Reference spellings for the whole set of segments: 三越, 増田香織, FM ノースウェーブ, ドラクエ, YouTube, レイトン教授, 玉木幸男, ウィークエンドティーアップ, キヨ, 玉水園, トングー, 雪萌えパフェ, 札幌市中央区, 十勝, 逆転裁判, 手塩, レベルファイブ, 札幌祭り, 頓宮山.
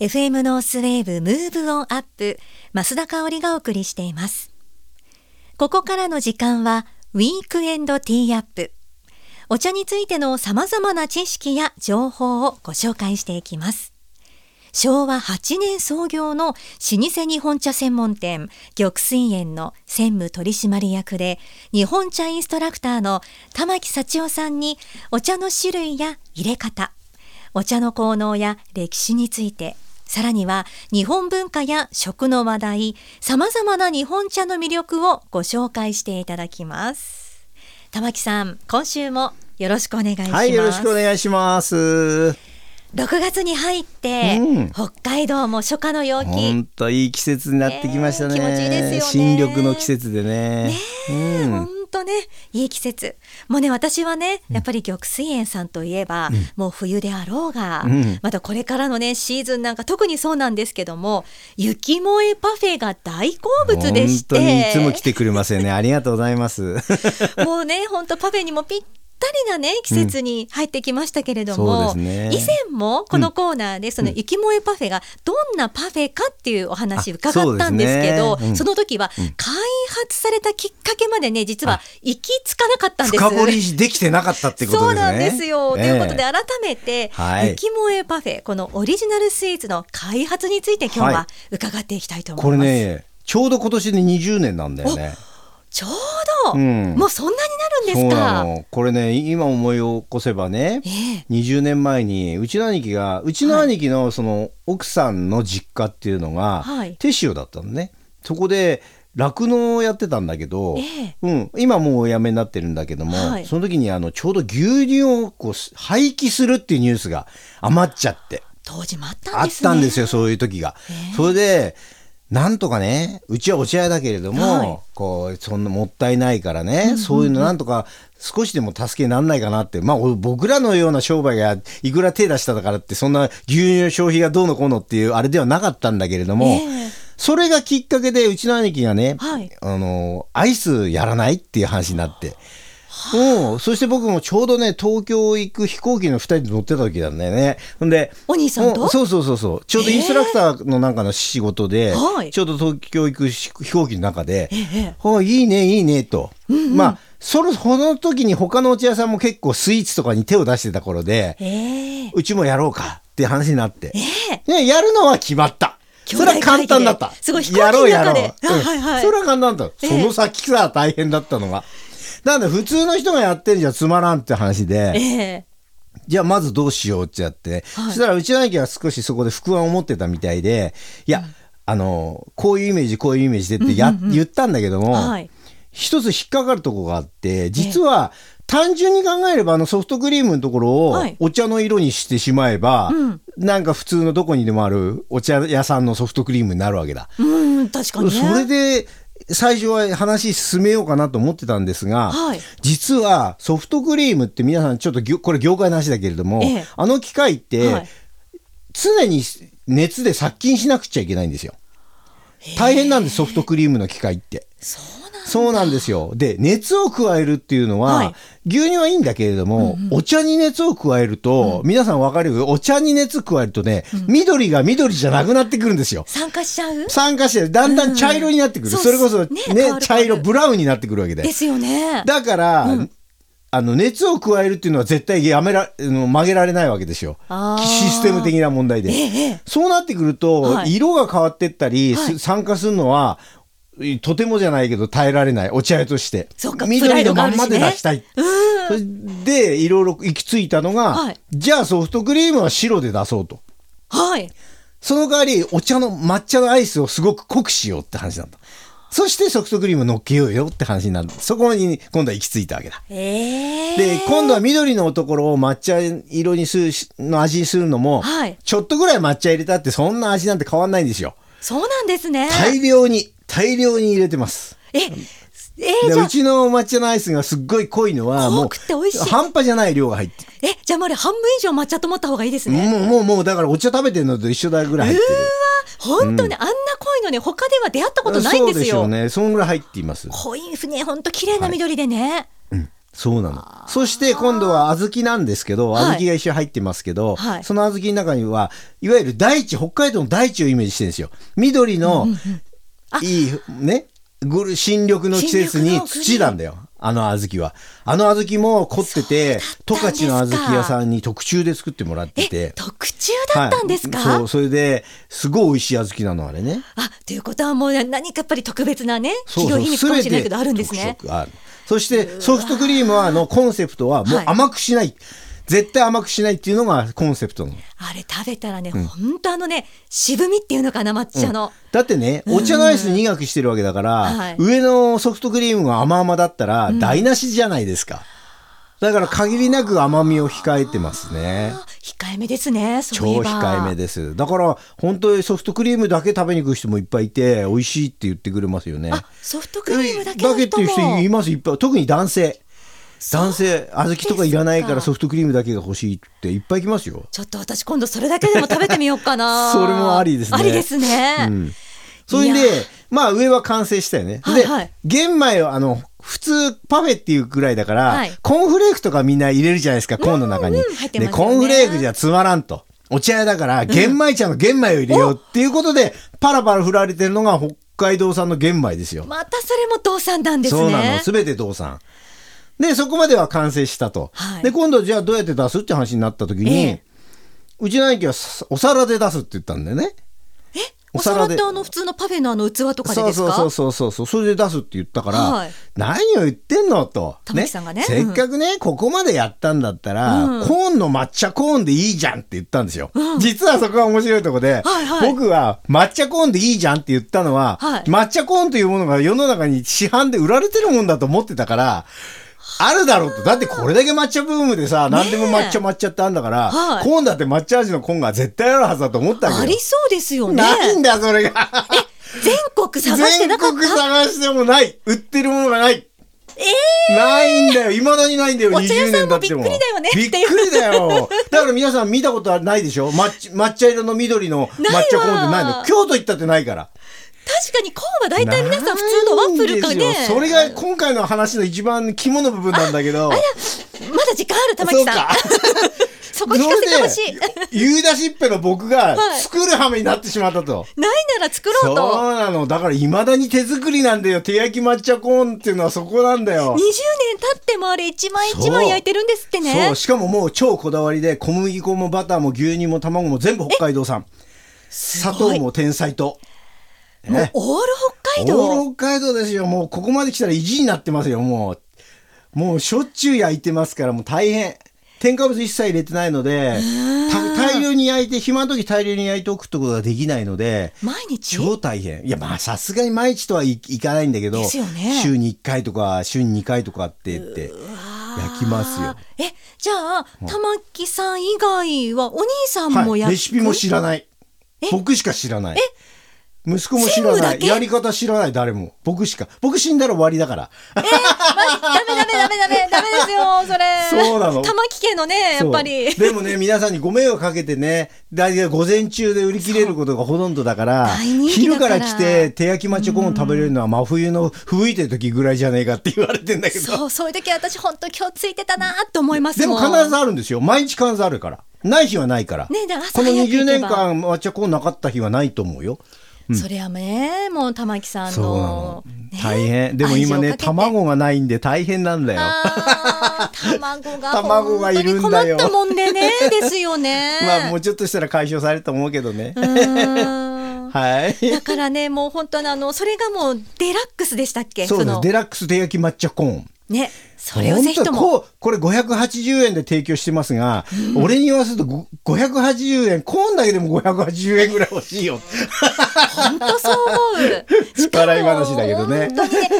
FM ノースウェーブムーブオンアップ、増田香織がお送りしています。ここからの時間はウィークエンドティーアップ。お茶についてのさまざまな知識や情報をご紹介していきます。昭和8年創業の老舗日本茶専門店玉水園の専務取締役で日本茶インストラクターの玉木幸男さんに、お茶の種類や入れ方、お茶の効能や歴史について、さらには日本文化や食の話題、さまざまな日本茶の魅力をご紹介していただきます。玉木さん、今週もよろしくお願いします。はい、よろしくお願いします。6月に入って、北海道も初夏の陽気、本当いい季節になってきましたね、気持ちいいですよね。新緑の季節でね、本当ね、いい季節。もうね、私はね、やっぱり玉水園さんといえば、もう冬であろうが、またこれからのねシーズンなんか特にそうなんですけども、雪萌えパフェが大好物でして、本当にいつも来てくれますよね。ありがとうございます。もうね、本当パフェにもぴったりな、ね、季節に入ってきましたけれども、以前もこのコーナーでその雪萌えパフェがどんなパフェかっていうお話伺ったんですけど、その時は開発されたきっかけまでね、実は行き着かなかったんです。深掘りできてなかったってことですね。そうなんですよ、ということで改めて、雪萌えパフェ、このオリジナルスイーツの開発について今日は伺っていきたいと思います。これね、ちょうど今年で20年なんだよね。ちょうど、もうそんなになるんですか。そう、これね、今思い起こせばね、20年前にうちの兄貴のその奥さんの実家っていうのが、手塩だったのね。そこで酪農をやってたんだけど、今もうおやめになってるんだけども、その時にちょうど牛乳をこう廃棄するっていうニュースが余っちゃって、当時もあったんですね。あったんですよ、そういう時が。それでなんとかね、うちはお茶屋だけれども、こうそんなもったいないからね、そういうのなんとか少しでも助けにならないかなって、僕らのような商売がいくら手出しただからって、そんな牛乳の消費がどうのこうのっていうあれではなかったんだけれども、それがきっかけでうちの兄貴がね、アイスやらないっていう話になって、そして僕もちょうどね、東京行く飛行機の2人で乗ってた時なんだよね。ほんでお兄さんと、そうちょうどインストラクターのなんかの仕事で、ちょうど東京行く飛行機の中で、いいねと、その時に他のお茶屋さんも結構スイーツとかに手を出してた頃で、うちもやろうかって話になって、ね、やるのは決まった。それは簡単だった。すごい飛行機の中でそれは簡単だった。その先さ、大変だったのが、なんで普通の人がやってるじゃつまらんって話で、じゃあまずどうしようってやって、そしたらうちの兄貴は少しそこで不安を持ってたみたいで、いや、こういうイメージでって言ったんだけども、一つ引っかかるとこがあって、実は単純に考えればソフトクリームのところをお茶の色にしてしまえば、なんか普通のどこにでもあるお茶屋さんのソフトクリームになるわけだ。確かにね。それで最初は話進めようかなと思ってたんですが、実はソフトクリームって皆さんちょっとこれ業界の話だけれども、あの機械って常に熱で殺菌しなくちゃいけないんですよ。大変なんです、ソフトクリームの機械って。そうなんですよ。で、熱を加えるっていうのは、牛乳はいいんだけれども、お茶に熱を加えると、皆さん分かるよ、お茶に熱加えるとね、緑が緑じゃなくなってくるんですよ。酸化しちゃう。だんだん茶色になってくる。それこそね、茶色、ブラウンになってくるわけで。ですよね。だから、熱を加えるっていうのは絶対曲げられないわけですよ。システム的な問題で。そうなってくると、色が変わってったり、酸化するのは、とてもじゃないけど耐えられない、お茶屋として緑のまんまで出したい。で、いろいろ行き着いたのが、じゃあソフトクリームは白で出そうと。その代わりお茶の抹茶のアイスをすごく濃くしようって話なんだ。そしてソフトクリーム乗っけようよって話になる。そこに今度は行き着いたわけだ。で、今度は緑のところを抹茶色にするの味にするのも、ちょっとぐらい抹茶入れたってそんな味なんて変わんないんですよ。そうなんですね。大量に入れてます。うちの抹茶のアイスがすっごい濃いのはもう半端じゃない量が入ってる。じゃあまだ半分以上抹茶と思った方がいいですね。もうだからお茶食べてるのと一緒だぐらい入ってる。本当にあんな濃いのね、他では出会ったことないんですよ。そうでしょうね。そのぐらい入っています。濃いですね、本当綺麗な緑でね。そうなの。そして今度は小豆なんですけど、小豆が一緒に入ってますけど、はい、その小豆の中にはいわゆる大地、北海道の大地をイメージしてるんですよ。緑の、うんうんうん、いいね、新緑の季節に土なんだよ。あの小豆は。あの小豆も凝ってて、十勝の小豆屋さんに特注で作ってもらってて。特注だったんですか？はい、そう、それですごい美味しい小豆なの、あれね。あ、ということはもう何かやっぱり特別なね、企業秘密かもしれないけどあるんですね。ある。そしてソフトクリームはのコンセプトはもう甘くしない。はい、絶対甘くしないっていうのがコンセプトの。あれ食べたらね、ほんと渋みっていうのかな、抹茶の、うん、だってね、お茶のアイス苦くしてるわけだから、はい、上のソフトクリームが甘々だったら台無しじゃないですか、だから限りなく甘みを控えてますね。控えめですね。そういえば超控えめです。だから本当にソフトクリームだけ食べに行く人もいっぱいいて、美味しいって言ってくれますよね。あ、ソフトクリームだけの人もだけっていう人います、いっぱい。特に男性、小豆とかいらないからソフトクリームだけが欲しいっていっぱい来ますよ。ちょっと私今度それだけでも食べてみようかな。それもありですね。ありですね。うん、それでまあ上は完成したよね。はいはい、で玄米は普通パフェっていうくらいだから、はい、コーンフレークとかみんな入れるじゃないですか、コーンの中に。うんうん、入ってますよね。でコーンフレークじゃつまらんと、お茶屋だから玄米茶の玄米を入れようっていうことで、パラパラ振られてるのが北海道産の玄米ですよ。またそれも道産なんですね。そうなの、すべて道産。でそこまでは完成したと、はい、で今度じゃあどうやって出すって話になった時に、うちの兄貴はお皿で出すって言ったんだよね。お皿って普通のパフェの器とかでですか？そう、それで出すって言ったから、はい、何を言ってんのと、玉木さんがね、せっかくね、ここまでやったんだったら、コーンの抹茶コーンでいいじゃんって言ったんですよ。実はそこが面白いとこで、はいはい、僕は抹茶コーンでいいじゃんって言ったのは、はい、抹茶コーンというものが世の中に市販で売られてるもんだと思ってたから、あるだろうと。だってこれだけ抹茶ブームでさ、何でも抹茶ってあるんだから、はい、コーンだって抹茶味のコーンが絶対あるはずだと思ったけど。ありそうですよね。ないんだそれが。全国探してなかった？全国探してもない。売ってるものがない。ないんだよ。未だにないんだよ。20年経っても。お茶屋さんもびっくりだよね。びっくりだよ。だから皆さん見たことはないでしょ？抹茶色の緑の抹茶コーンってないの。京都行ったってないから。確かにコーンは大体皆さん普通のワッフルかね。それが今回の話の一番肝の部分なんだけど。まだ時間ある玉木さん。そこ聞かせてほしい。言い出しっぺの僕が作る羽目になってしまったと。ないなら作ろうと。そうなの。だから未だに手作りなんだよ。手焼き抹茶コーンっていうのはそこなんだよ。20年経ってもあれ一枚一枚焼いてるんですってね。そう。しかももう超こだわりで、小麦粉もバターも牛乳も卵も全部北海道産。砂糖も天才糖。もうオール北海道ですよ。もうここまで来たら意地になってますよ。もうしょっちゅう焼いてますから、もう大変。添加物一切入れてないので、大量に焼いて、暇の時大量に焼いておくってことができないので、毎日超大変。いや、まあさすがに毎日とはいかないんだけど、ですよね、週に1回とか週に2回とかって言って焼きますよ。じゃあ玉木さん以外はお兄さんも焼く、はい、レシピも知らない。僕しか知らない。息子も知らない。やり方知らない。誰も。僕死んだら終わりだから。ダメですよそれ。そうなの。玉木家のね、やっぱり。でもね、皆さんにご迷惑かけてね、大体午前中で売り切れることがほとんどだから、昼から来て手焼き抹茶コーン食べれるのは真冬の吹雪いてる時ぐらいじゃねえかって言われてんだけど、そういう時私本当今日ついてたなと思いますもん。でも必ずあるんですよ。毎日必ずあるから。ない日はないから、ね、この20年間抹茶コーンなかった日はないと思うよ。それはね、もう玉木さんの、ね、大変。でも今ね、卵がないんで大変なんだよ。卵がいるんだよ。困ったもんでね、ですよね。まあもうちょっとしたら解消されると思うけどね。はい。だからね、もう本当にそれがもうデラックスでしたっけ？そうです。デラックス手焼き抹茶コーン。ね、それをぜひとも。これ580円で提供してますが、俺に言わせると580円、コーンだけでも580円ぐらい欲しいよ。本当そう思う。笑い話だけどね。本当にね、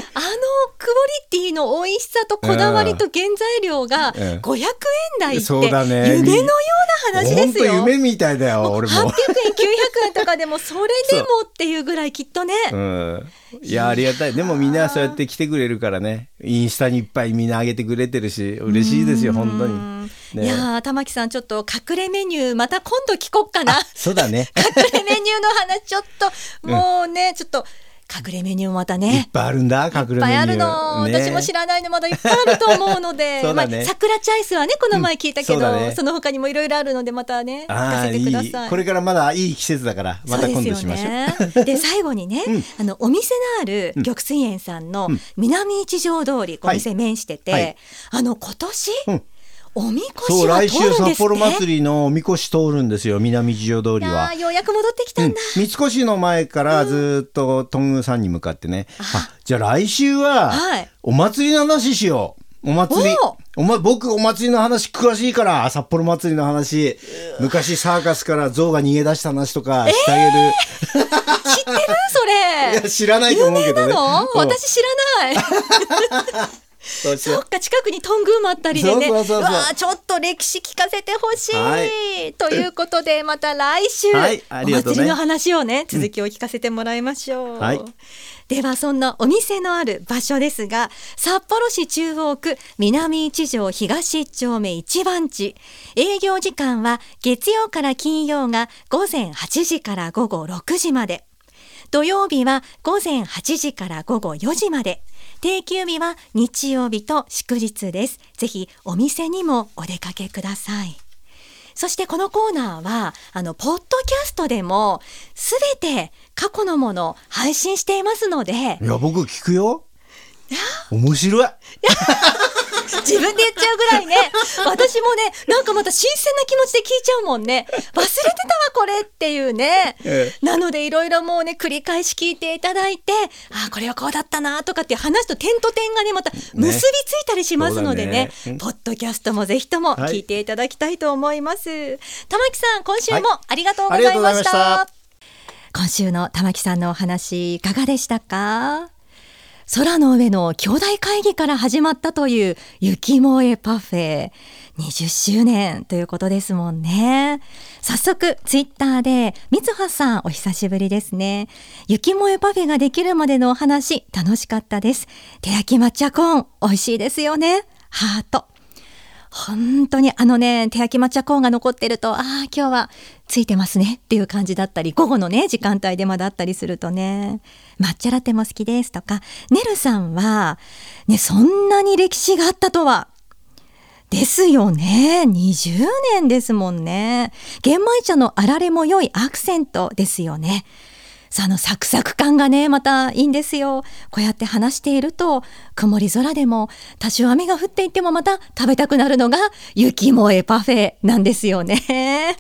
クオリティの美味しさとこだわりと原材料が500円台って夢のような話ですよ。本当夢みたいだよ。俺も800円900円とかでもそれでもっていうぐらいきっとね。いや、ありがたい。でもみんなそうやって来てくれるからね、インスタにいっぱいみんな上げてくれてるし、嬉しいですよ本当に、ね。いや、玉木さん、ちょっと隠れメニューまた今度聞こっかな。そうだね。隠れメニューの話ちょっともうね、ちょっと隠れメニューまたねいっぱいあるんだ。隠れメニューいっぱいあるの、ね、私も知らないのまだいっぱいあると思うのでそうだ、ねまあ、桜チャイスはねこの前聞いたけど、うん ね、その他にもいろいろあるのでまたね聞かせてください。これからまだいい季節だからまた今度しましょう。で最後にね、うん、お店のある玉水園さんの南一条通り、うん、お店面してて、はい、今年、うんおみこしは通るんですね。そう来週札幌祭りのおみこし通るんですよ南一条通りは。ようやく戻ってきたんだ、うん、三越の前からずっと頓宮山に向かってね、うん、あじゃあ来週はお祭りの話しよう。お祭り僕お祭りの話詳しいから札幌祭りの話昔サーカスから象が逃げ出した話とかしてあげる、知ってるそれ。いや知らないと思うけどね。有名なの私知らないそっか近くにトングーもあったりでね。そうそうそうそう、うわちょっと歴史聞かせてほしい、はい、ということでまた来週、はいありがとうね、お祭りの話をね続きを聞かせてもらいましょう、うんはい、ではそんなお店のある場所ですが札幌市中央区南一条東1丁目1番地営業時間は月曜から金曜が午前8時から午後6時まで土曜日は午前8時から午後4時まで定休日は日曜日と祝日です。ぜひお店にもお出かけください。そしてこのコーナーはポッドキャストでもすべて過去のものを配信していますので。いや僕聞くよ。面白い。自分で言っちゃうぐらいね私もねなんかまた新鮮な気持ちで聞いちゃうもんね。忘れてたわこれっていうね、ええ、なのでいろいろもうね繰り返し聞いていただいてあこれはこうだったなとかって話と点と点がねまた結びついたりしますので ねポッドキャストもぜひとも聞いていただきたいと思います、はい、玉木さん今週もありがとうございました、はい、今週の玉木さんのお話いかがでしたか。空の上の兄弟会議から始まったという雪萌えパフェ20周年ということですもんね。早速ツイッターでみつはさんお久しぶりですね。雪萌えパフェができるまでのお話楽しかったです。手焼き抹茶コーン美味しいですよね。ハート本当に手焼き抹茶コーンが残ってると今日はついてますねっていう感じだったり午後のね時間帯でまだあったりするとね抹茶ラテも好きですとか。ねるさんはねそんなに歴史があったとはですよね。20年ですもんね。玄米茶のあられも良いアクセントですよね。さあサクサク感がねまたいいんですよ。こうやって話していると曇り空でも多少雨が降っていてもまた食べたくなるのが雪萌えパフェなんですよね。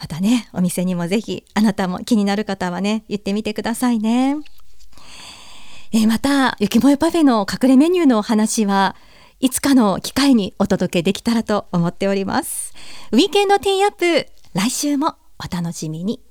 またねお店にもぜひあなたも気になる方はね言ってみてくださいね。また雪萌えパフェの隠れメニューのお話はいつかの機会にお届けできたらと思っております。ウィーケンドティーアップ来週もお楽しみに。